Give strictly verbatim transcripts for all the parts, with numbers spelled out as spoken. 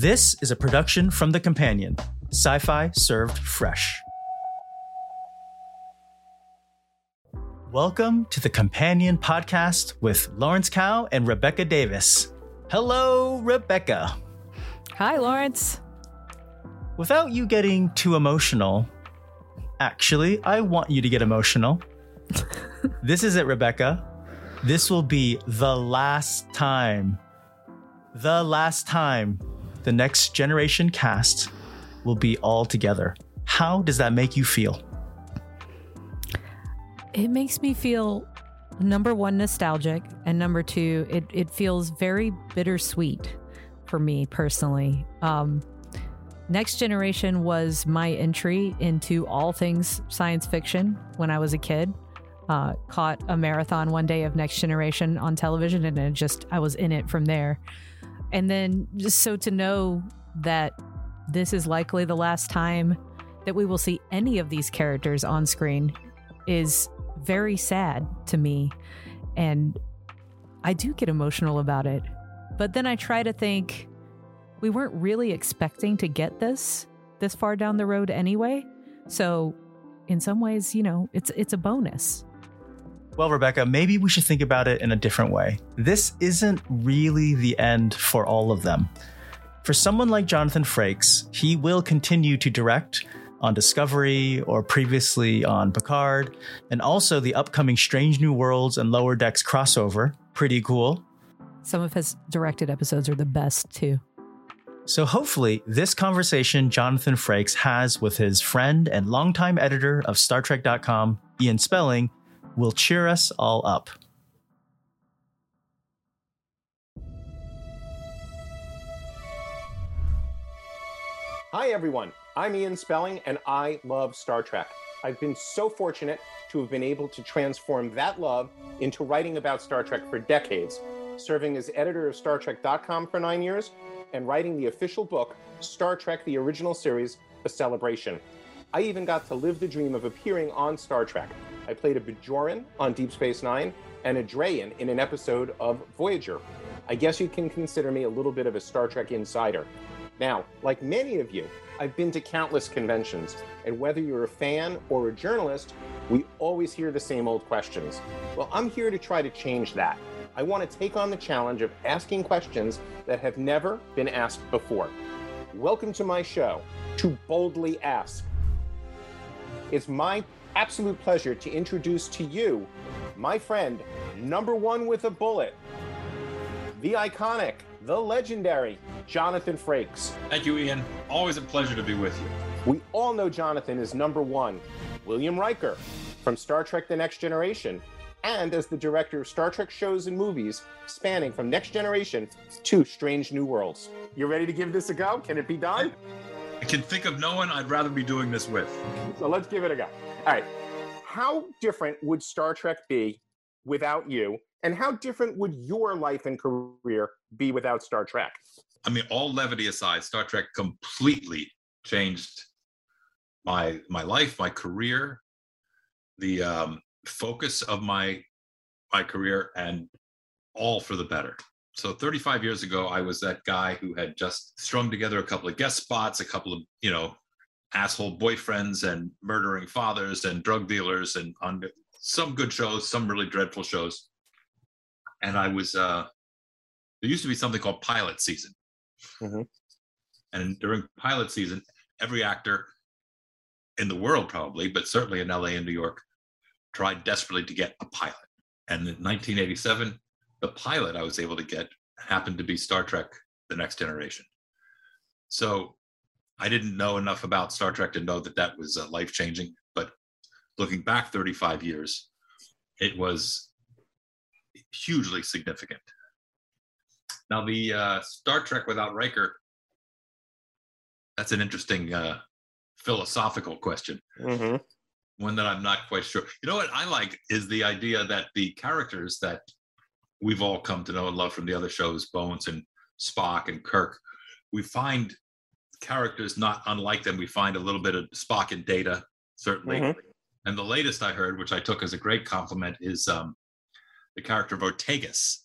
This is a production from The Companion. Sci-fi served fresh. Welcome to The Companion Podcast with Lawrence Cow and Rebecca Davis. Hello, Rebecca. Hi, Lawrence. Without you getting too emotional, actually, I want you to get emotional. This is it, Rebecca. This will be the last time, the last time the Next Generation cast will be all together. How does that make you feel? It makes me feel, number one, nostalgic, and number two, it, it feels very bittersweet for me personally. Um, Next Generation was my entry into all things science fiction when I was a kid. Uh, caught a marathon one day of Next Generation on television, and it just, I was in it from there. And then just so to know that this is likely the last time that we will see any of these characters on screen is very sad to me. And I do get emotional about it. But then I try to think, we weren't really expecting to get this this far down the road anyway. So in some ways, you know, it's it's a bonus. Well, Rebecca, maybe we should think about it in a different way. This isn't really the end for all of them. For someone like Jonathan Frakes, he will continue to direct on Discovery or previously on Picard, and also the upcoming Strange New Worlds and Lower Decks crossover. Pretty cool. Some of his directed episodes are the best, too. So hopefully this conversation Jonathan Frakes has with his friend and longtime editor of Star Trek dot com, Ian Spelling, will cheer us all up. Hi, everyone. I'm Ian Spelling, and I love Star Trek. I've been so fortunate to have been able to transform that love into writing about Star Trek for decades, serving as editor of Star Trek dot com for nine years and writing the official book, Star Trek: The Original Series, A Celebration. I even got to live the dream of appearing on Star Trek. I played a Bajoran on Deep Space Nine and a Drayan in an episode of Voyager. I guess you can consider me a little bit of a Star Trek insider. Now, like many of you, I've been to countless conventions, and whether you're a fan or a journalist, we always hear the same old questions. Well, I'm here to try to change that. I want to take on the challenge of asking questions that have never been asked before. Welcome to my show, To Boldly Ask. It's my absolute pleasure to introduce to you my friend, number one with a bullet, the iconic, the legendary, Jonathan Frakes. Thank you, Ian. Always a pleasure to be with you. We all know Jonathan as number one, William Riker from Star Trek: The Next Generation, and as the director of Star Trek shows and movies spanning from Next Generation to Strange New Worlds. You ready to give this a go? Can it be done? I can think of no one I'd rather be doing this with. So let's give it a go. All right. How different would Star Trek be without you? And how different would your life and career be without Star Trek? I mean, all levity aside, Star Trek completely changed my my life, my career, the um, focus of my my career, and all for the better. So thirty-five years ago, I was that guy who had just strung together a couple of guest spots, a couple of, you know, asshole boyfriends and murdering fathers and drug dealers, and on some good shows, some really dreadful shows. And I was, uh, there used to be something called pilot season. Mm-hmm. And during pilot season, every actor in the world probably, but certainly in L A and New York, tried desperately to get a pilot. And in nineteen eighty-seven, the pilot I was able to get happened to be Star Trek: The Next Generation. So I didn't know enough about Star Trek to know that that was uh, life-changing. But looking back thirty-five years, it was hugely significant. Now, the uh, Star Trek without Riker, that's an interesting uh, philosophical question. Mm-hmm. One that I'm not quite sure. You know what I like is the idea that the characters that we've all come to know and love from the other shows, Bones and Spock and Kirk, we find characters not unlike them. We find a little bit of Spock and Data, certainly. Mm-hmm. And the latest I heard, which I took as a great compliment, is um, the character of Ortegas,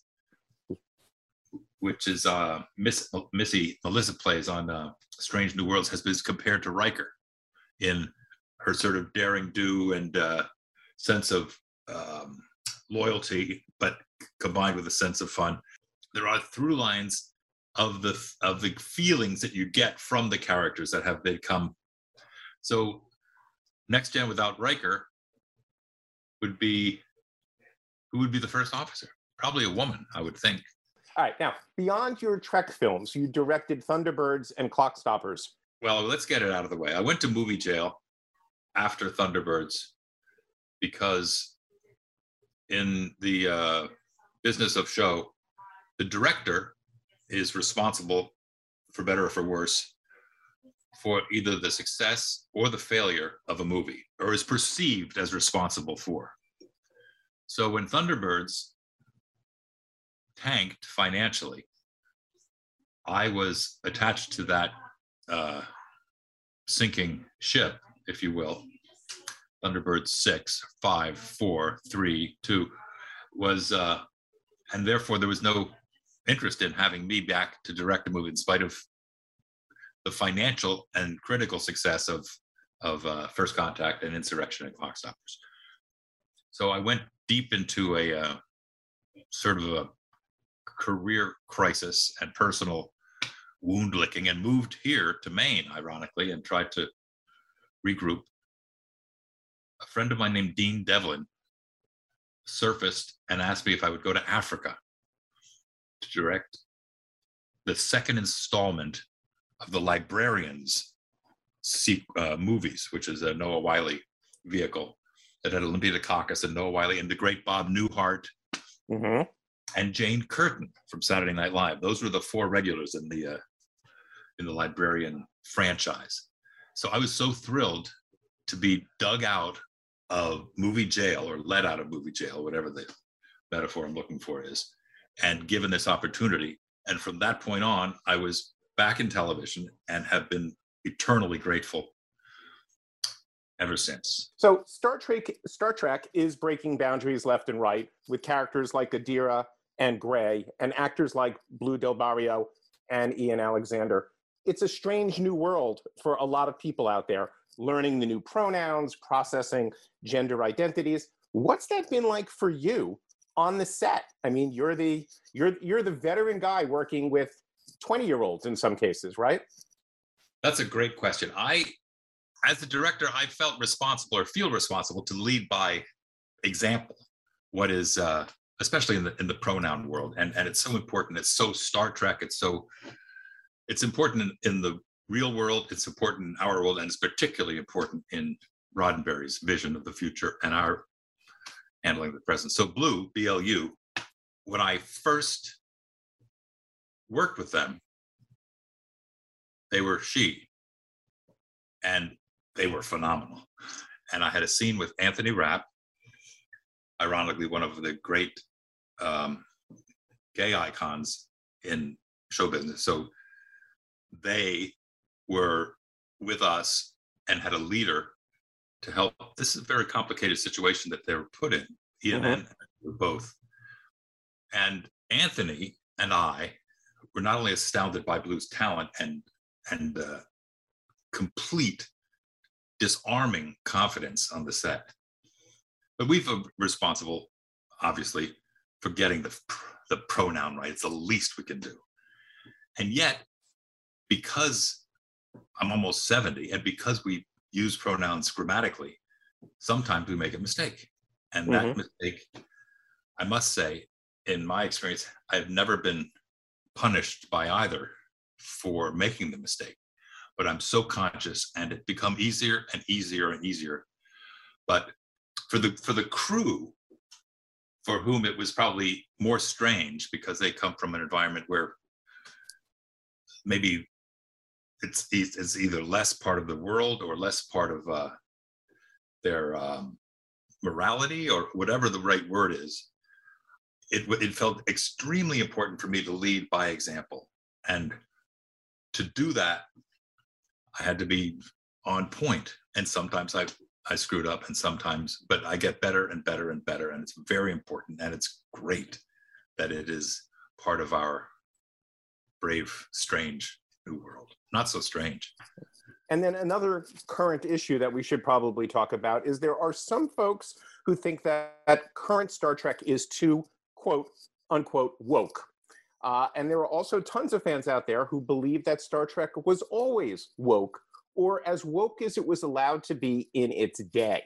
which is uh, Miss Missy Melissa plays on uh, Strange New Worlds, has been compared to Riker in her sort of daring do and uh, sense of um, loyalty, but combined with a sense of fun. There are through lines of the of the feelings that you get from the characters that have become. So Next Gen without Riker would be, who would be the first officer? Probably a woman, I would think. All right, now, beyond your Trek films, you directed Thunderbirds and Clockstoppers. Well, let's get it out of the way. I went to movie jail after Thunderbirds because in the uh, business of show, the director is responsible, for better or for worse, for either the success or the failure of a movie, or is perceived as responsible for. So when Thunderbirds tanked financially, I was attached to that uh, sinking ship, if you will. Thunderbird six, five, four, three, two was, uh, and therefore there was no interest in having me back to direct a movie in spite of the financial and critical success of of uh, First Contact and Insurrection and Clockstoppers. So I went deep into a uh, sort of a career crisis and personal wound licking, and moved here to Maine, ironically, and tried to regroup. A friend of mine named Dean Devlin surfaced and asked me if I would go to Africa to direct the second installment of the Librarians uh, movies, which is a Noah Wiley vehicle that had Olympia Dukakis and Noah Wiley and the great Bob Newhart. Mm-hmm. And Jane Curtin from Saturday Night Live. Those were the four regulars in the uh, in the Librarian franchise. So I was so thrilled to be dug out of movie jail, or let out of movie jail, whatever the metaphor I'm looking for is, and given this opportunity. And from that point on, I was back in television and have been eternally grateful ever since. So Star Trek, Star Trek is breaking boundaries left and right with characters like Adira and Gray, and actors like Blue Del Barrio and Ian Alexander. It's a strange new world for a lot of people out there, learning the new pronouns, processing gender identities. What's that been like for you on the set? I mean, you're the you're you're the veteran guy working with twenty-year-olds in some cases, right? That's a great question. I, as the director, I felt responsible or feel responsible to lead by example. What is uh, especially in the in the pronoun world, and and it's so important. It's so Star Trek. It's so it's important in, in the real world. It's important in our world, and it's particularly important in Roddenberry's vision of the future and our handling of the present. So Blue, B L U. When I first worked with them, they were she, and they were phenomenal. And I had a scene with Anthony Rapp, ironically one of the great um, gay icons in show business. So they were with us and had a leader to help. This is a very complicated situation that they were put in. Ian mm-hmm. and were both. And Anthony and I were not only astounded by Blue's talent and, and uh, complete disarming confidence on the set, but we've been responsible, obviously, for getting the, the pronoun right. It's the least we can do. And yet, because I'm almost seventy, and because we use pronouns grammatically, sometimes we make a mistake. And mm-hmm. that mistake, I must say, in my experience, I've never been punished by either for making the mistake. But I'm so conscious, and it become easier and easier and easier. But for the for the crew, for whom it was probably more strange because they come from an environment where maybe it's it's either less part of the world or less part of uh, their um, morality or whatever the right word is. It it felt extremely important for me to lead by example, and to do that, I had to be on point, and sometimes I, I screwed up, and sometimes, but I get better and better and better, and it's very important, and it's great that it is part of our brave, strange new world. Not so strange. And then another current issue that we should probably talk about is there are some folks who think that, that current Star Trek is too, quote, unquote, woke. Uh, and there are also tons of fans out there who believe that Star Trek was always woke, or as woke as it was allowed to be in its day.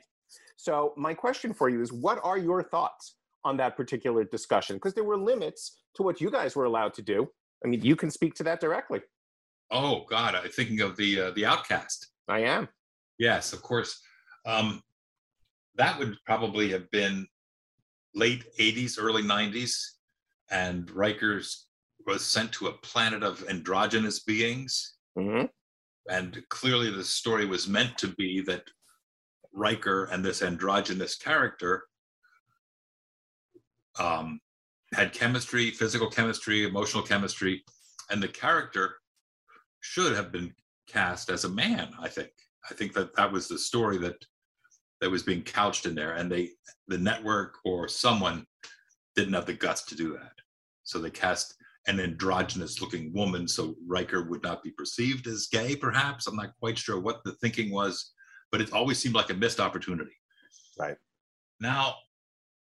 So my question for you is, what are your thoughts on that particular discussion? Because there were limits to what you guys were allowed to do. I mean, you can speak to that directly. Oh, God, I'm thinking of the uh, the Outcast. I am. Yes, of course. Um, that would probably have been late eighties, early nineties, and Riker was sent to a planet of androgynous beings. Mm-hmm. And clearly the story was meant to be that Riker and this androgynous character um, had chemistry, physical chemistry, emotional chemistry, and the character should have been cast as a man, I think. I think that that was the story that that was being couched in there, and they, the network or someone didn't have the guts to do that. So they cast an androgynous-looking woman, so Riker would not be perceived as gay, perhaps. I'm not quite sure what the thinking was, but it always seemed like a missed opportunity. Right. Now,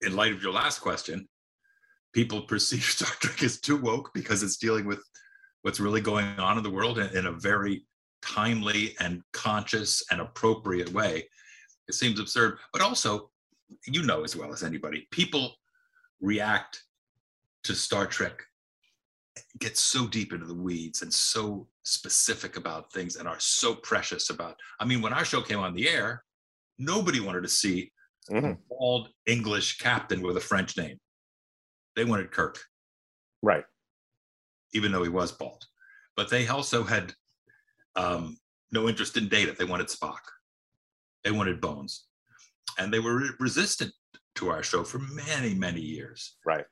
in light of your last question, people perceive Star Trek as too woke because it's dealing with what's really going on in the world in, in a very timely and conscious and appropriate way. It seems absurd, but also, you know as well as anybody, people react to Star Trek, get so deep into the weeds and so specific about things and are so precious about, I mean, when our show came on the air, nobody wanted to see mm-hmm. a bald English captain with a French name. They wanted Kirk. Right. Even though he was bald. But they also had um, no interest in Data. They wanted Spock. They wanted Bones. And they were re- resistant to our show for many, many years. Right.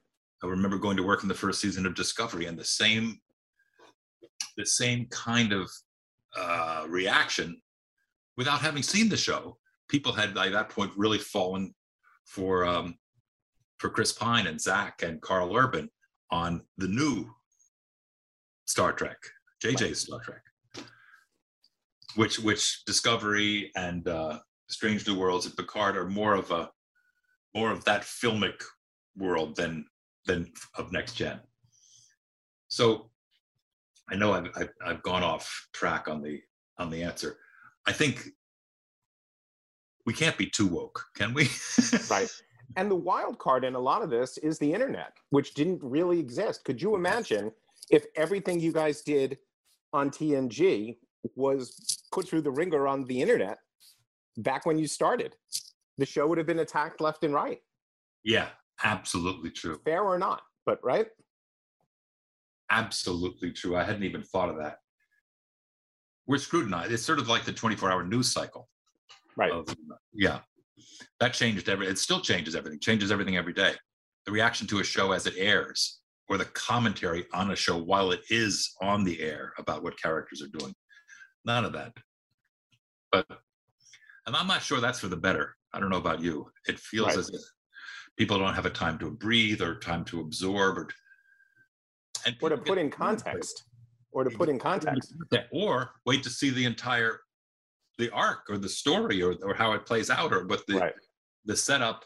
I remember going to work in the first season of Discovery, and the same the same kind of uh, reaction, without having seen the show, people had by that point really fallen for um, for Chris Pine and Zach and Carl Urban on the new Star Trek, J J's Star Trek, which which Discovery and uh, Strange New Worlds and Picard are more of a more of that filmic world than than of Next Gen. So I know I've, I've, I've gone off track on the on the answer. I think we can't be too woke, can we? Right. And the wild card in a lot of this is the internet, which didn't really exist. Could you imagine if everything you guys did on T N G was put through the ringer on the internet back when you started? The show would have been attacked left and right. Yeah. Absolutely true. Fair or not, but right? Absolutely true. I hadn't even thought of that. We're scrutinized. It's sort of like the twenty-four hour news cycle. Right. Of, yeah. That changed every. It still changes everything. Changes everything every day. The reaction to a show as it airs, or the commentary on a show while it is on the air about what characters are doing. None of that. But, and I'm not sure that's for the better. I don't know about you. It feels right. as if people don't have a time to breathe or time to absorb, or and or to put in context, or to put in context, or wait to see the entire the arc or the story or or how it plays out or what the right. the setup.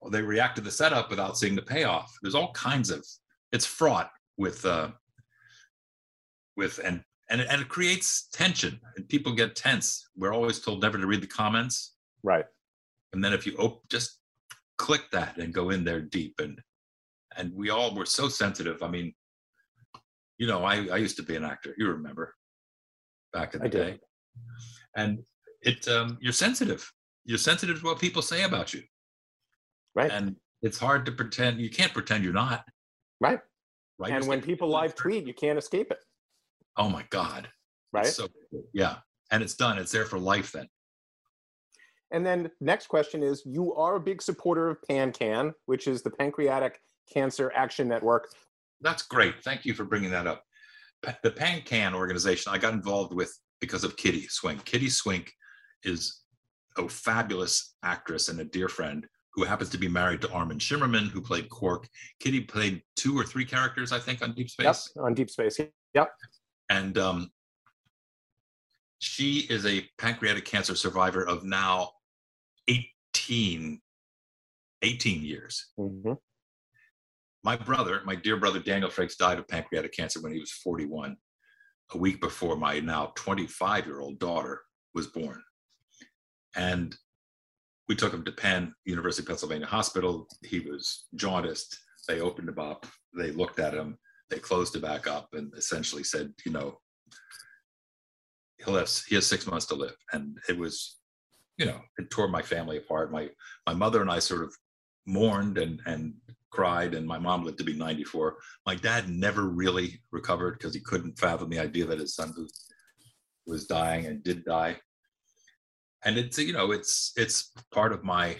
Or they react to the setup without seeing the payoff. There's all kinds of it's fraught with uh, with and and and it creates tension and people get tense. We're always told never to read the comments, right? And then if you op- just click that and go in there deep. And and we all were so sensitive. I mean, you know, I, I used to be an actor. You remember back in the I day. Did. And it um, you're sensitive. You're sensitive to what people say about you. Right. And it's hard to pretend. You can't pretend you're not. Right. Right. And when people live tweet, you can't escape it. Oh, my God. Right. So, yeah. And it's done. It's there for life then. And then next question is, you are a big supporter of PanCAN, which is the Pancreatic Cancer Action Network. That's great. Thank you for bringing that up. The PanCAN organization I got involved with because of Kitty Swink. Kitty Swink is a fabulous actress and a dear friend who happens to be married to Armin Shimmerman, who played Quark. Kitty played two or three characters, I think, on Deep Space. Yep, on Deep Space, Yep. And um, she is a pancreatic cancer survivor of now eighteen, eighteen years. Mm-hmm. My brother, my dear brother, Daniel Frakes, died of pancreatic cancer when he was forty-one, a week before my now twenty-five-year-old daughter was born. And we took him to Penn, University of Pennsylvania Hospital. He was jaundiced. They opened him up. They looked at him. They closed him back up and essentially said, you know, he'll have, he has six months to live. And it was, you know, it tore my family apart. My my mother and I sort of mourned and and cried, and my mom lived to be ninety-four. My dad never really recovered because he couldn't fathom the idea that his son was, was dying and did die. And it's, you know, it's it's part of my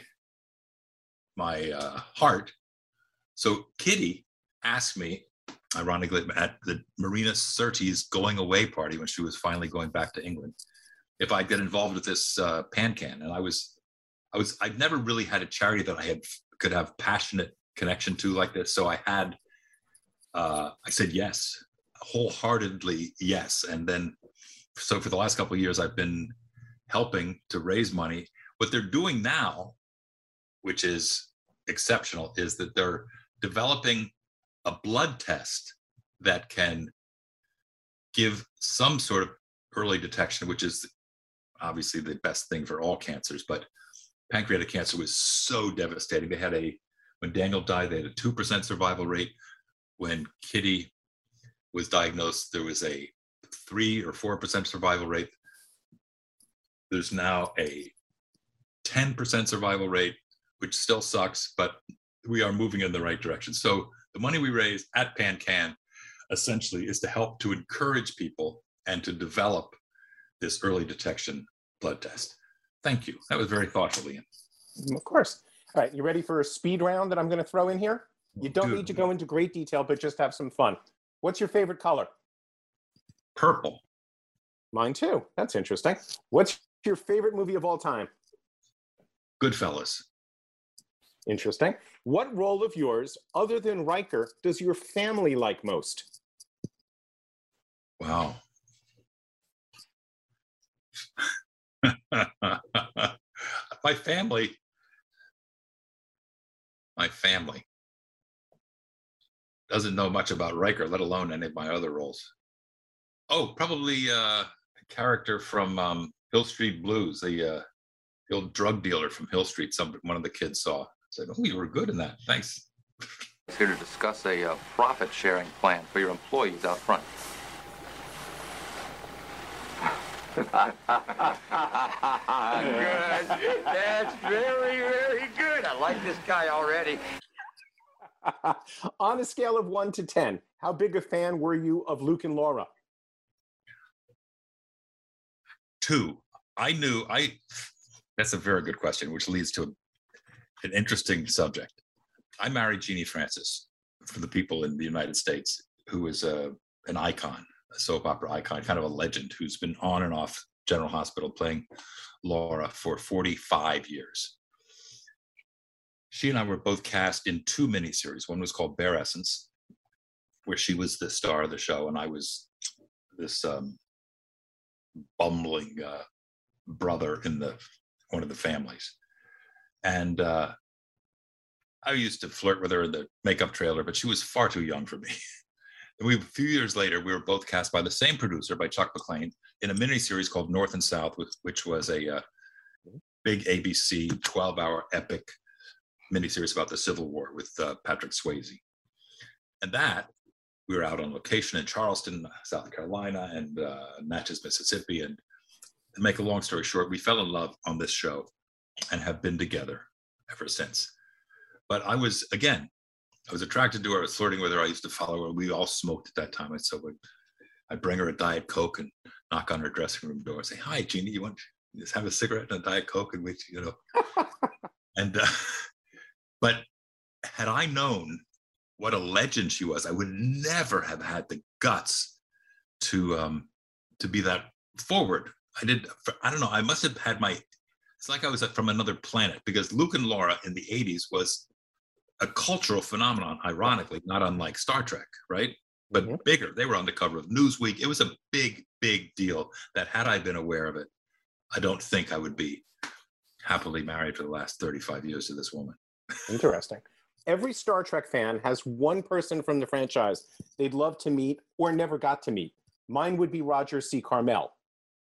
my uh, heart. So Kitty asked me, ironically, at the Marina Sirtis going away party when she was finally going back to England, if I'd get involved with this uh, PanCan. And I was, I was, I'd never really had a charity that I had could have passionate connection to like this. So I had, uh, I said yes, wholeheartedly yes. And then, so for the last couple of years, I've been helping to raise money. What they're doing now, which is exceptional, is that they're developing a blood test that can give some sort of early detection, which is obviously the best thing for all cancers, but pancreatic cancer was so devastating. They had a, when Daniel died, they had a two percent survival rate. When Kitty was diagnosed, there was a three or four percent survival rate. There's now a ten percent survival rate, which still sucks, but we are moving in the right direction. So the money we raise at PanCan essentially is to help to encourage people and to develop this early detection blood test. Thank you. That was very thoughtful, Ian. Of course. All right, you ready for a speed round that I'm going to throw in here? You don't Dude. need to go into great detail, but just have some fun. What's your favorite color? Purple. Mine too. That's interesting. What's your favorite movie of all time? Goodfellas. Interesting. What role of yours, other than Riker, does your family like most? Wow. My family. My family doesn't know much about Riker, let alone any of my other roles. Oh, probably uh, a character from um, Hill Street Blues, the, uh, the old drug dealer from Hill Street. Some one of the kids saw. Said, "Oh, you were good in that. Thanks." Here to discuss a uh, profit-sharing plan for your employees out front. Good. That's very, very good. I like this guy already. On a scale of one to ten, how big a fan were you of Luke and Laura? Two. I knew. I. That's a very good question, which leads to an interesting subject. I married Jeannie Francis, for the people in the United States, who is a, an icon, a soap opera icon, kind of a legend, who's been on and off General Hospital playing Laura for forty-five years. She and I were both cast in two miniseries. One was called Bare Essence, where she was the star of the show, and I was this um, bumbling uh, brother in the one of the families. And uh, I used to flirt with her in the makeup trailer, but she was far too young for me. And we, a few years later, we were both cast by the same producer, by Chuck McLean, in a miniseries called North and South, with, which was a uh, big A B C twelve-hour epic miniseries about the Civil War with uh, Patrick Swayze. And that, we were out on location in Charleston, South Carolina, and uh, Natchez, Mississippi. And to make a long story short, we fell in love on this show and have been together ever since. But I was, again, I was attracted to her. I was flirting with her. I used to follow her. We all smoked at that time. And so I'd bring her a Diet Coke and knock on her dressing room door and say, "Hi, Jeannie, you want to just have a cigarette and a Diet Coke?" And we, you know. and, uh, but had I known what a legend she was, I would never have had the guts to, um, to be that forward. I did, I don't know, I must have had my, it's like I was from another planet, because Luke and Laura in the eighties was a cultural phenomenon, ironically, not unlike Star Trek, right? but mm-hmm. bigger. They were on the cover of Newsweek. It was a big, big deal that had I been aware of it, I don't think I would be happily married for the last thirty-five years to this woman. Interesting. Every Star Trek fan has one person from the franchise they'd love to meet or never got to meet. Mine would be Roger C. Carmel,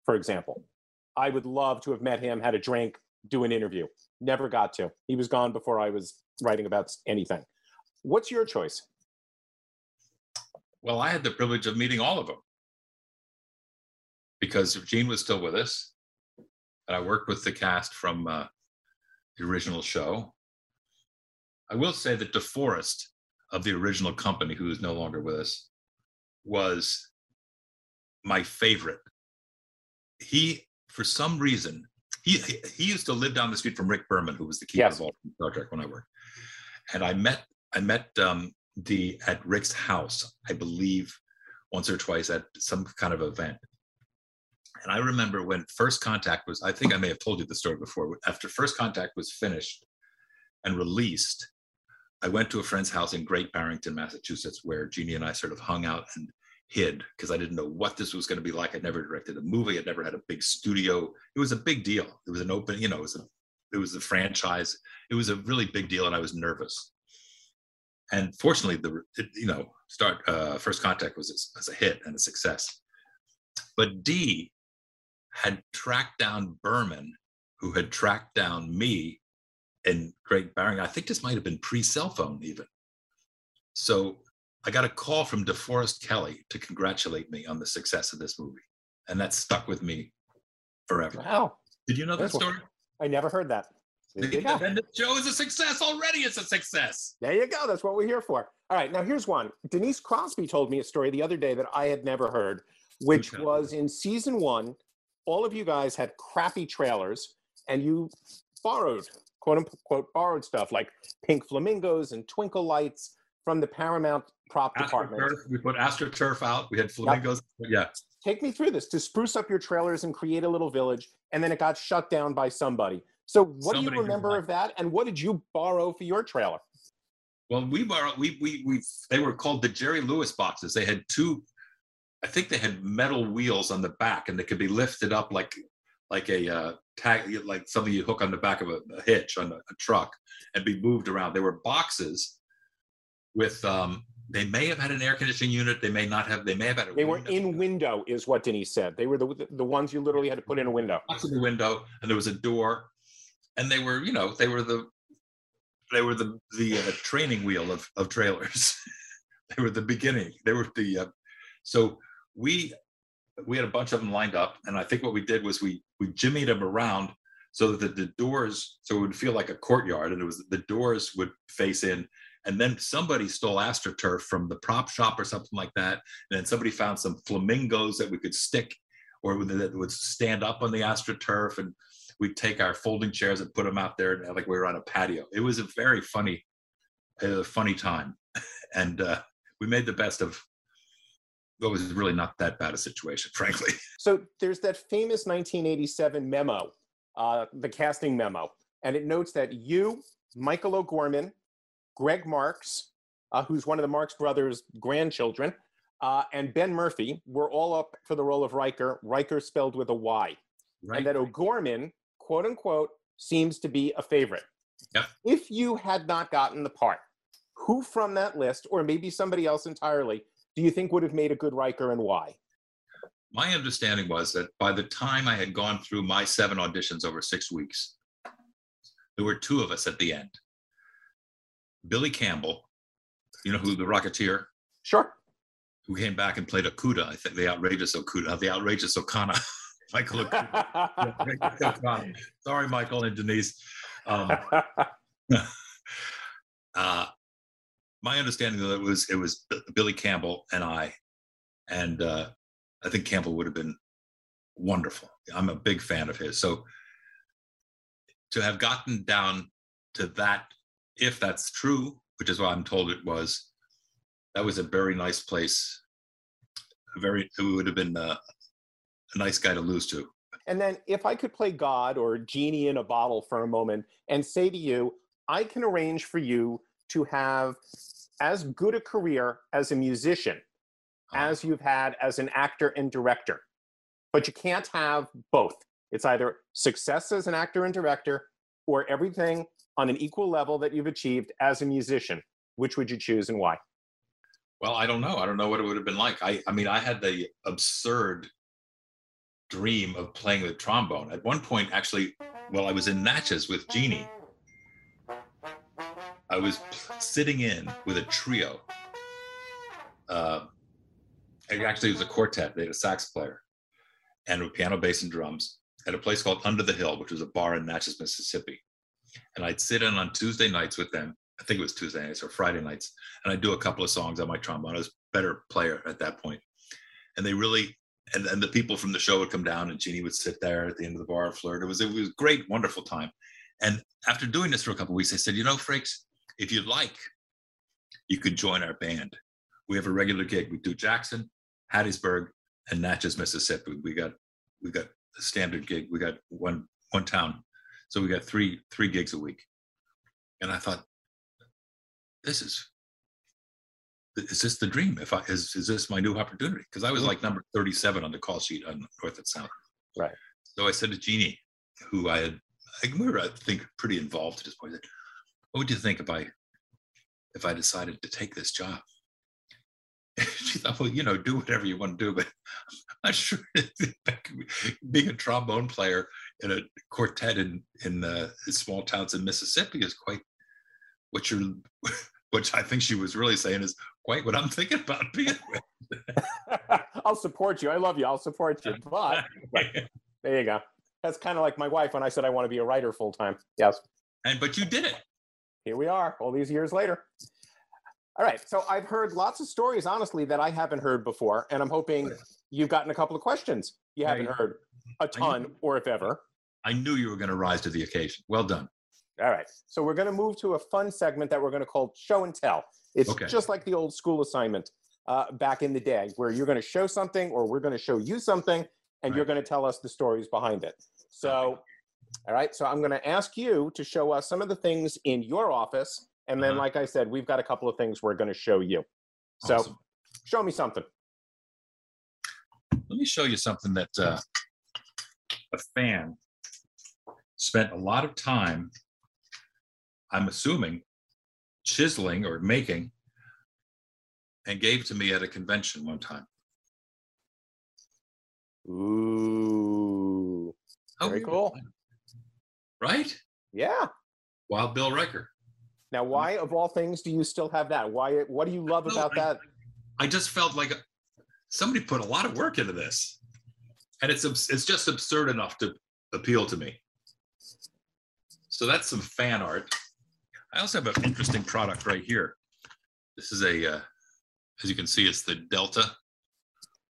for example. I would love to have met him, had a drink, do an interview. Never got to. He was gone before I was writing about anything. What's your choice? Well, I had the privilege of meeting all of them because Gene was still with us. And I worked with the cast from uh, the original show. I will say that DeForest of the original company, who is no longer with us, was my favorite. He, for some reason, he he used to live down the street from Rick Berman, who was the keeper yes. of all Star Trek when I worked. And I met I met um, Dee at Rick's house, I believe, once or twice at some kind of event. And I remember when First Contact was, I think I may have told you the story before, after First Contact was finished and released, I went to a friend's house in Great Barrington, Massachusetts, where Jeannie and I sort of hung out and hid because I didn't know what this was going to be like. I'd never directed a movie. I'd never had a big studio. It was a big deal. It was an open, you know, it was a, it was a franchise. It was a really big deal, and I was nervous. And fortunately, the it, you know, start uh, First Contact was a, was a hit and a success. But Dee had tracked down Berman, who had tracked down me in Great Barrington. I think this might have been pre-cell phone even. So I got a call from DeForest Kelley to congratulate me on the success of this movie. And that stuck with me forever. Wow. Did you know that story? I never heard that. There you go. And the show is a success already. It's a success. There you go. That's what we're here for. All right. Now, here's one. Denise Crosby told me a story the other day that I had never heard, which okay. was in season one, all of you guys had crappy trailers and you borrowed, quote unquote, borrowed stuff like pink flamingos and twinkle lights from the Paramount prop department. We put AstroTurf out. We had flamingos. Yep. Yeah. Take me through this to spruce up your trailers and create a little village. And then it got shut down by somebody. So what somebody do you remember of that? And what did you borrow for your trailer? Well, we borrowed, we, we, we, they were called the Jerry Lewis boxes. They had two, I think they had metal wheels on the back and they could be lifted up like, like a uh, tag, like something you hook on the back of a, a hitch on a, a truck and be moved around. They were boxes with, um, they may have had an air conditioning unit. They may not have. They may have had. A they were in window, is what Denise said. They were the the ones you literally had to put in a window. Box in the window, and there was a door, and they were, you know, they were the, they were the the uh, training wheel of of trailers. They were the beginning. They were the, uh, so we we had a bunch of them lined up, and I think what we did was we we jimmied them around so that the, the doors, so it would feel like a courtyard, and it was the doors would face in. And then somebody stole AstroTurf from the prop shop or something like that. And then somebody found some flamingos that we could stick or that would stand up on the AstroTurf. And we'd take our folding chairs and put them out there and like we were on a patio. It was a very funny, a funny time. And uh, we made the best of what was really not that bad a situation, frankly. So there's that famous nineteen eighty-seven memo, uh, the casting memo. And it notes that you, Michael O'Gorman, Greg Marks, uh, who's one of the Marx brothers' grandchildren, uh, and Ben Murphy were all up for the role of Riker, Riker spelled with a Y. Right. And that O'Gorman, quote unquote, seems to be a favorite. Yep. If you had not gotten the part, who from that list, or maybe somebody else entirely, do you think would have made a good Riker and why? My understanding was that by the time I had gone through my seven auditions over six weeks, there were two of us at the end. Billy Campbell, you know who, the Rocketeer? Sure. Who came back and played Okuda, I think, the outrageous Okuda, the outrageous O'Connor, Michael O'Connor. Sorry, Michael and Denise. Um, uh, my understanding of it was it was Billy Campbell and I, and uh, I think Campbell would have been wonderful. I'm a big fan of his. So to have gotten down to that, if that's true, which is what I'm told it was, that was a very nice place. A very, it would have been a, a nice guy to lose to. And then if I could play God or genie in a bottle for a moment and say to you, I can arrange for you to have as good a career as a musician as you've had as an actor and director. But you can't have both. It's either success as an actor and director or everything on an equal level that you've achieved as a musician. Which would you choose and why? Well, I don't know. I don't know what it would have been like. I, I mean, I had the absurd dream of playing the trombone. At one point, actually, well, I was in Natchez with Jeannie. I was sitting in with a trio. Uh, it actually was a quartet. They had a sax player and a piano, bass, and drums at a place called Under the Hill, which was a bar in Natchez, Mississippi. And I'd sit in on Tuesday nights with them. I think it was Tuesday nights or Friday nights. And I'd do a couple of songs on my trombone. I was a better player at that point. And they really, and, and the people from the show would come down and Jeannie would sit there at the end of the bar and flirt. It was, it was a great, wonderful time. And after doing this for a couple of weeks, I said, you know, Frakes, if you'd like, you could join our band. We have a regular gig. We do Jackson, Hattiesburg, and Natchez, Mississippi. We got we got a standard gig. We got one one town. So we got three three gigs a week. And I thought, this is is this the dream? If I is is this my new opportunity? Because I was like number thirty-seven on the call sheet on North and South. Right. So I said to Jeannie, who I had we were I think pretty involved at this point, I said, what would you think if I if I decided to take this job? She thought, well, you know, do whatever you want to do, but I'm not sure being a trombone player in a quartet in in the small towns in Mississippi is quite what you're, which I think she was really saying is quite what I'm thinking about being with. I'll support you. I love you. I'll support you. But right, there you go. That's kind of like my wife when I said I want to be a writer full time. Yes. And but you did it. Here we are, all these years later. All right, so I've heard lots of stories, honestly, that I haven't heard before, and I'm hoping you've gotten a couple of questions you haven't I, heard a ton, knew, or if ever. I knew you were going to rise to the occasion. Well done. All right, so we're going to move to a fun segment that we're going to call Show and Tell. It's okay. Just like the old school assignment uh, back in the day, where you're going to show something, or we're going to show you something, and right. You're going to tell us the stories behind it. So, all right, so I'm going to ask you to show us some of the things in your office. And then, uh-huh. like I said, we've got a couple of things we're going to show you. So, awesome. Show me something. Let me show you something that uh, a fan spent a lot of time, I'm assuming, chiseling or making, and gave to me at a convention one time. Ooh. How very cool. Doing? Right? Yeah. Wild Bill Riker. Now, why, of all things, do you still have that? Why? What do you love about I, that? I just felt like somebody put a lot of work into this, and it's it's just absurd enough to appeal to me. So that's some fan art. I also have an interesting product right here. This is a, uh, as you can see, it's the Delta,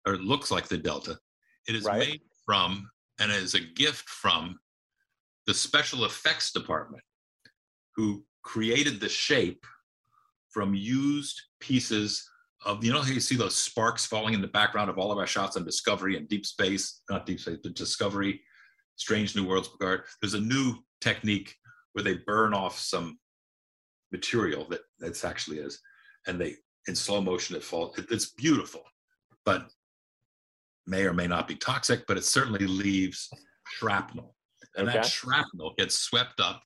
or it looks like the Delta. It is right. made from, and it is a gift from, the special effects department, who created the shape from used pieces of, you know how you see those sparks falling in the background of all of our shots on Discovery and Deep Space, not Deep Space, but Discovery, Strange New Worlds, Picard. There's a new technique where they burn off some material that that's actually is, and they, in slow motion, it falls. It, it's beautiful, but may or may not be toxic, but it certainly leaves shrapnel. And okay. that shrapnel gets swept up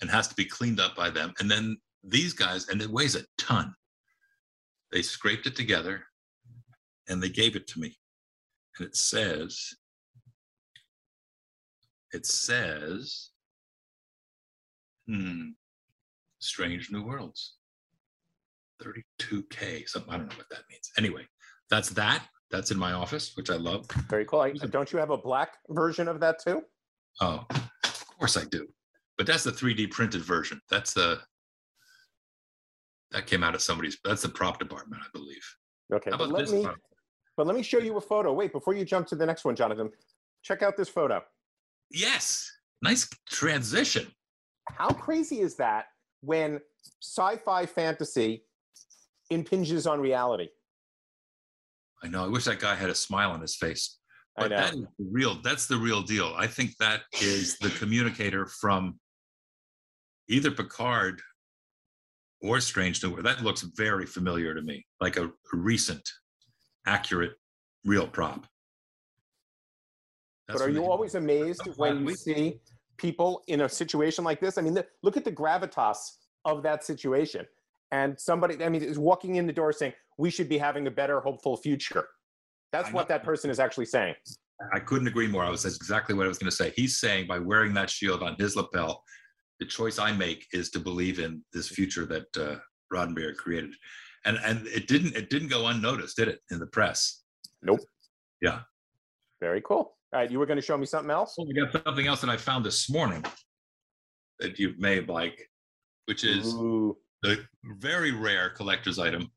and has to be cleaned up by them. And then these guys, and it weighs a ton. They scraped it together and they gave it to me. And it says, it says, hmm, Strange New Worlds, thirty-two K, something, I don't know what that means. Anyway, that's that, that's in my office, which I love. Very cool. I, don't you have a black version of that too? Oh, of course I do. But that's the three D printed version. That's the, that came out of somebody's, that's the prop department, I believe. Okay, but let, me, but let me show you a photo. Wait, before you jump to the next one, Jonathan, check out this photo. Yes, nice transition. How crazy is that when sci-fi fantasy impinges on reality? I know, I wish that guy had a smile on his face. But I know. That is the real, that's the real deal. I think that is the communicator from either Picard or Strange New Worlds. That looks very familiar to me, like a recent accurate real prop. That's but are you always do. amazed so when you we... see people in a situation like this? I mean, the, look at the gravitas of that situation. And somebody, I mean, is walking in the door saying, we should be having a better, hopeful future. That's I what know. that person is actually saying. I couldn't agree more. I was, that's exactly what I was going to say. He's saying by wearing that shield on his lapel, the choice I make is to believe in this future that uh, Roddenberry created. And and it didn't it didn't go unnoticed, did it, in the press? Nope. Yeah. Very cool. All right, you were going to show me something else? Well, we got something else that I found this morning that you may like, which is Ooh. the very rare collector's item,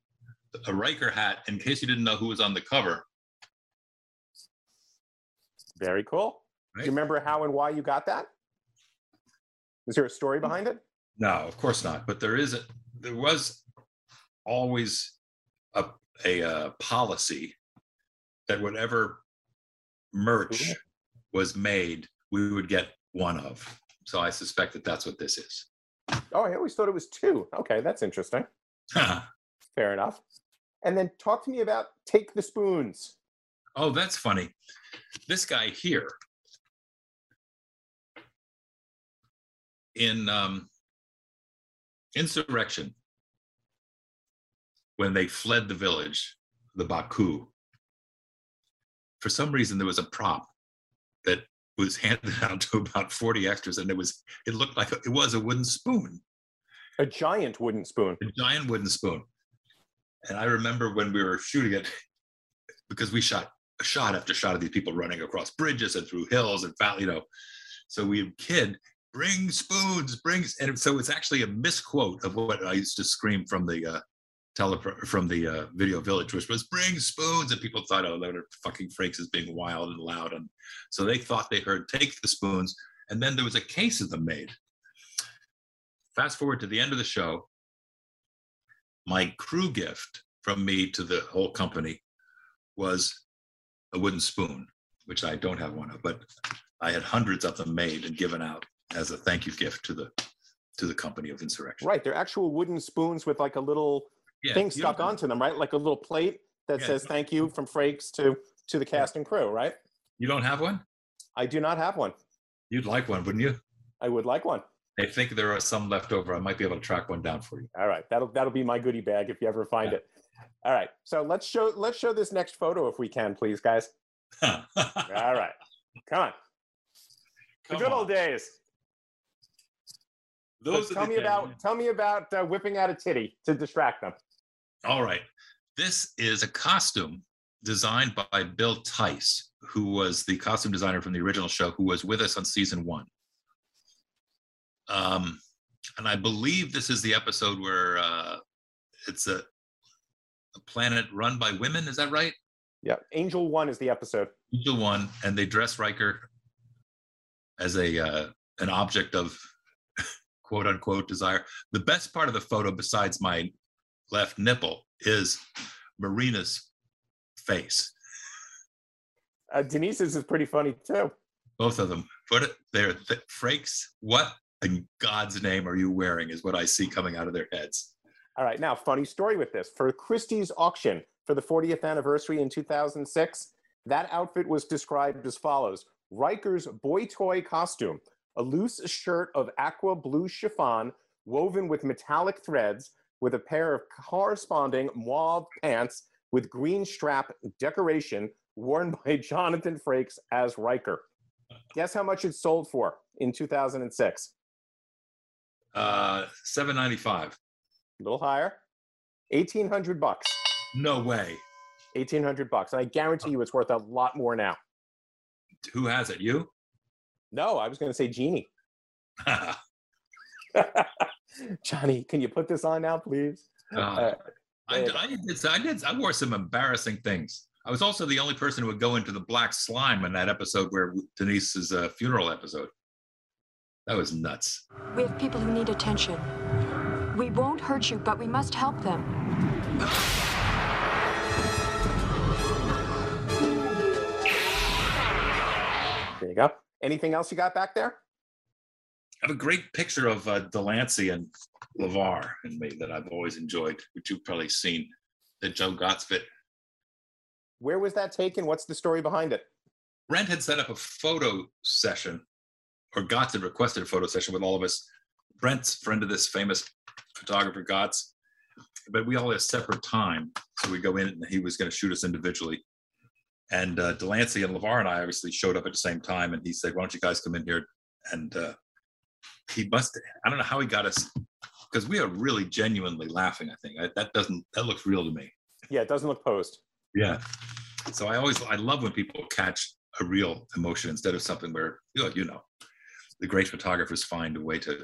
a Riker hat, in case you didn't know who was on the cover. Very cool. Right. Do you remember how and why you got that? Is there a story behind it? No, of course not. But there is a, there was always a, a, a policy that whatever merch was made, we would get one of. So I suspect that that's what this is. Oh, I always thought it was two. Okay, that's interesting. Huh. Fair enough. And then talk to me about Take the Spoons. Oh, that's funny. This guy here in um, Insurrection, when they fled the village, the Baku, for some reason, there was a prop that was handed out to about forty extras, and it was it looked like it was a wooden spoon. A giant wooden spoon. A giant wooden spoon. And I remember when we were shooting it, because we shot shot after shot of these people running across bridges and through hills and, you know, so we kid, bring spoons, bring, and so it's actually a misquote of what I used to scream from the uh, Telepro- from the uh, video village, which was bring spoons, and people thought, oh, they're fucking Frakes is being wild and loud, and so they thought they heard Take the Spoons, and then there was a case of them made. Fast forward to the end of the show, my crew gift from me to the whole company was a wooden spoon, which I don't have one of, but I had hundreds of them made and given out as a thank you gift to the to the company of Insurrection. Right, they're actual wooden spoons with like a little Yeah, things stuck onto them, right? Like a little plate that yeah, says thank you from Frakes to, to the cast yeah. and crew, right? You don't have one? I do not have one. You'd like one, wouldn't you? I would like one. I think there are some left over. I might be able to track one down for you. All right. That'll that'll be my goodie bag if you ever find yeah. it. All right. So let's show let's show this next photo if we can, please, guys. All right. Come on. Come the good on. old days. Those tell, me days. About, tell me about uh, whipping out a titty to distract them. All right. This is a costume designed by Bill Tice, who was the costume designer from the original show, who was with us on season one. Um, and I believe this is the episode where uh, it's a, a planet run by women. Is that right? Yeah. Angel One is the episode. Angel One. And they dress Riker as a uh, an object of quote unquote desire. The best part of the photo, besides my left nipple, is Marina's face. Uh, Denise's is pretty funny too. Both of them. Put it there. Th- Frakes, what in God's name are you wearing is what I see coming out of their heads. All right. Now, funny story with this. For Christie's auction for the fortieth anniversary in two thousand six, that outfit was described as follows. Riker's boy toy costume, a loose shirt of aqua blue chiffon woven with metallic threads, with a pair of corresponding mauve pants with green strap decoration worn by Jonathan Frakes as Riker. Guess how much it sold for in two thousand six? Uh, seven ninety-five. A little higher. eighteen hundred bucks. No way. eighteen hundred bucks. And I guarantee you it's worth a lot more now. Who has it? You? No, I was going to say Genie. Johnny, can you put this on now, please? Uh, uh, I, I, did, I did. I wore some embarrassing things. I was also the only person who would go into the black slime in that episode where Denise's uh, funeral episode. That was nuts. We have people who need attention. We won't hurt you, but we must help them. There you go. Anything else you got back there? I have a great picture of uh, Delancey and LeVar and me that I've always enjoyed, which you've probably seen, that Joe Gottsfit Where was that taken? What's the story behind it? Brent had set up a photo session, or Gotz had requested a photo session with all of us. Brent's friend of this famous photographer, Gotz, but we all had a separate time. So we go in and he was going to shoot us individually. And uh, Delancey and LeVar and I obviously showed up at the same time. And he said, why don't you guys come in here? And uh, he must, I don't know how he got us, because we are really genuinely laughing, I think. I, that doesn't, that looks real to me. Yeah, it doesn't look posed. Yeah. So I always, I love when people catch a real emotion instead of something where, you know, you know, the great photographers find a way to,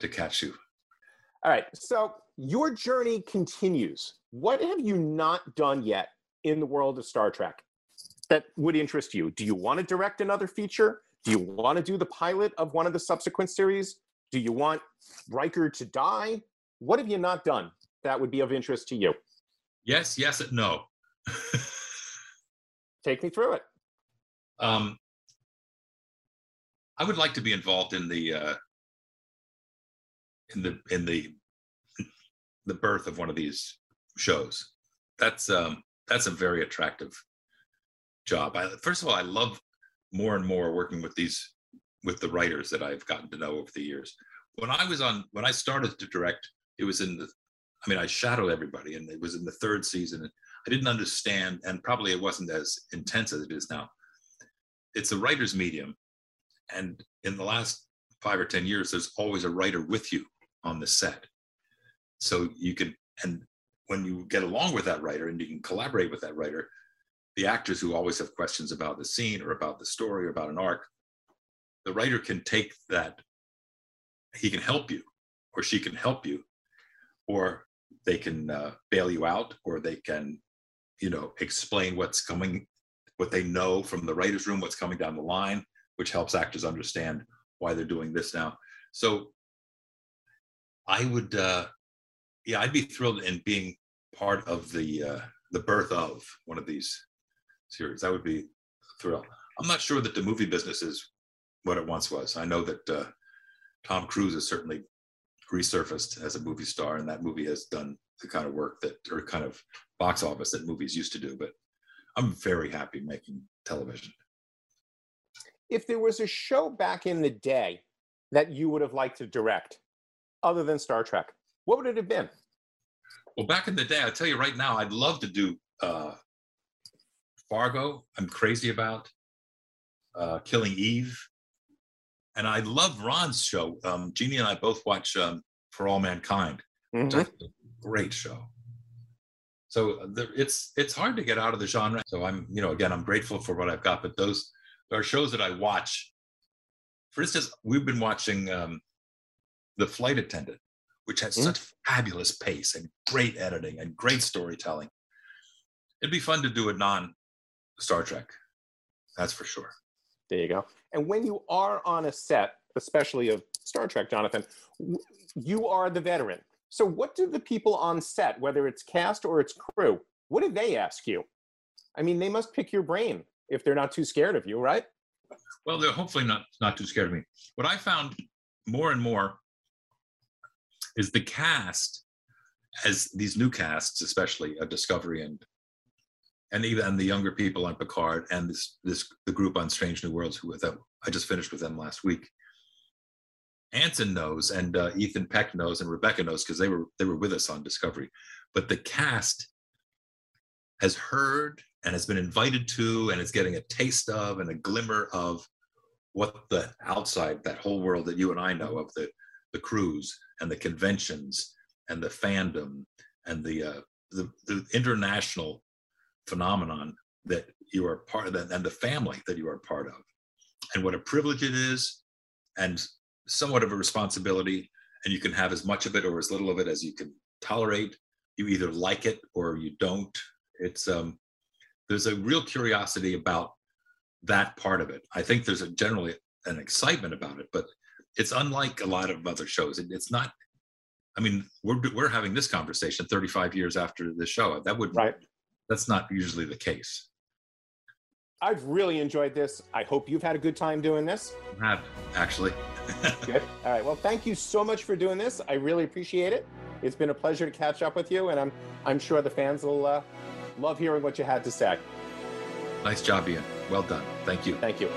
to catch you. All right. So your journey continues. What have you not done yet in the world of Star Trek that would interest you? Do you want to direct another feature? Do you want to do the pilot of one of the subsequent series? Do you want Riker to die? What have you not done that would be of interest to you? Yes, yes, and no. Take me through it. Um, I would like to be involved in the uh, in the in the the birth of one of these shows. That's um, that's a very attractive job. I, first of all, I love more and more working with these with the writers that I've gotten to know over the years. When I was on, when I started to direct, it was in the, I mean, I shadowed everybody, and it was in the third season. I didn't understand, and probably it wasn't as intense as it is now. It's a writer's medium. And in the last five or ten years, there's always a writer with you on the set. So you can, and when you get along with that writer and you can collaborate with that writer, the actors who always have questions about the scene or about the story or about an arc, the writer can take that, he can help you, or she can help you, or they can uh, bail you out, or they can, you know, explain what's coming, what they know from the writer's room, what's coming down the line, which helps actors understand why they're doing this now. So I would, uh, yeah, I'd be thrilled in being part of the uh, the birth of one of these series. That would be a thrill. I'm not sure that the movie business is what it once was. I know that uh, Tom Cruise has certainly resurfaced as a movie star, and that movie has done the kind of work that, or kind of box office that movies used to do, but I'm very happy making television. If there was a show back in the day that you would have liked to direct, other than Star Trek, what would it have been? Well, back in the day, I tell you right now, I'd love to do uh, Fargo, I'm crazy about, uh, Killing Eve, and I love Ron's show. Um, Jeannie and I both watch um, For All Mankind. Mm-hmm. It's a great show. So there, it's it's hard to get out of the genre. So I'm, you know, again, I'm grateful for what I've got. But those are shows that I watch. For instance, we've been watching um, The Flight Attendant, which has mm-hmm. such fabulous pace and great editing and great storytelling. It'd be fun to do a non-Star Trek. That's for sure. There you go. And when you are on a set, especially of Star Trek, Jonathan, you are the veteran. So what do the people on set, whether it's cast or it's crew, what do they ask you? I mean, they must pick your brain if they're not too scared of you, right? Well, they're hopefully not, not too scared of me. What I found more and more is the cast, as these new casts, especially of Discovery and And even the younger people on Picard and this this the group on Strange New Worlds, who I just finished with them last week. Anson knows, and uh, Ethan Peck knows, and Rebecca knows because they were they were with us on Discovery. But the cast has heard and has been invited to, and is getting a taste of and a glimmer of what the outside, that whole world that you and I know of, the the crews and the conventions and the fandom and the uh, the, the international phenomenon that you are part of, that, and the family that you are part of, and what a privilege it is, and somewhat of a responsibility. And you can have as much of it or as little of it as you can tolerate. You either like it or you don't. It's um, there's a real curiosity about that part of it. I think there's a generally an excitement about it, but it's unlike a lot of other shows. It, it's not. I mean, we're we're having this conversation thirty-five years after the show. That would right. That's not usually the case. I've really enjoyed this. I hope you've had a good time doing this. I have, actually. Good. All right. Well, thank you so much for doing this. I really appreciate it. It's been a pleasure to catch up with you, and I'm I'm sure the fans will uh, love hearing what you had to say. Nice job, Ian. Well done. Thank you. Thank you.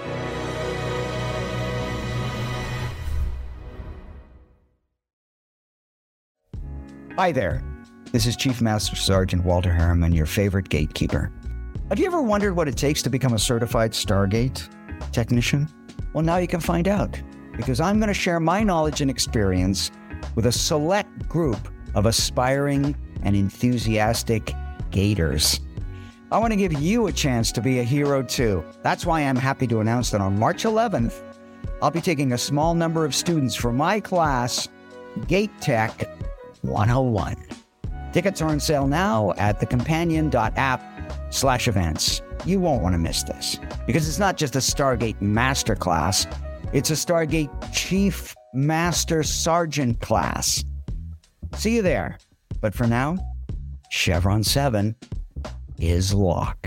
Hi there. This is Chief Master Sergeant Walter Harriman, your favorite gatekeeper. Have you ever wondered what it takes to become a certified Stargate technician? Well, now you can find out, because I'm going to share my knowledge and experience with a select group of aspiring and enthusiastic gators. I want to give you a chance to be a hero too. That's why I'm happy to announce that on March eleventh, I'll be taking a small number of students from my class, Gate Tech one oh one. Tickets are on sale now at the companion dot app slash events. You won't want to miss this, because it's not just a Stargate master class, it's a Stargate Chief Master Sergeant class. See you there. But for now, Chevron seven is locked.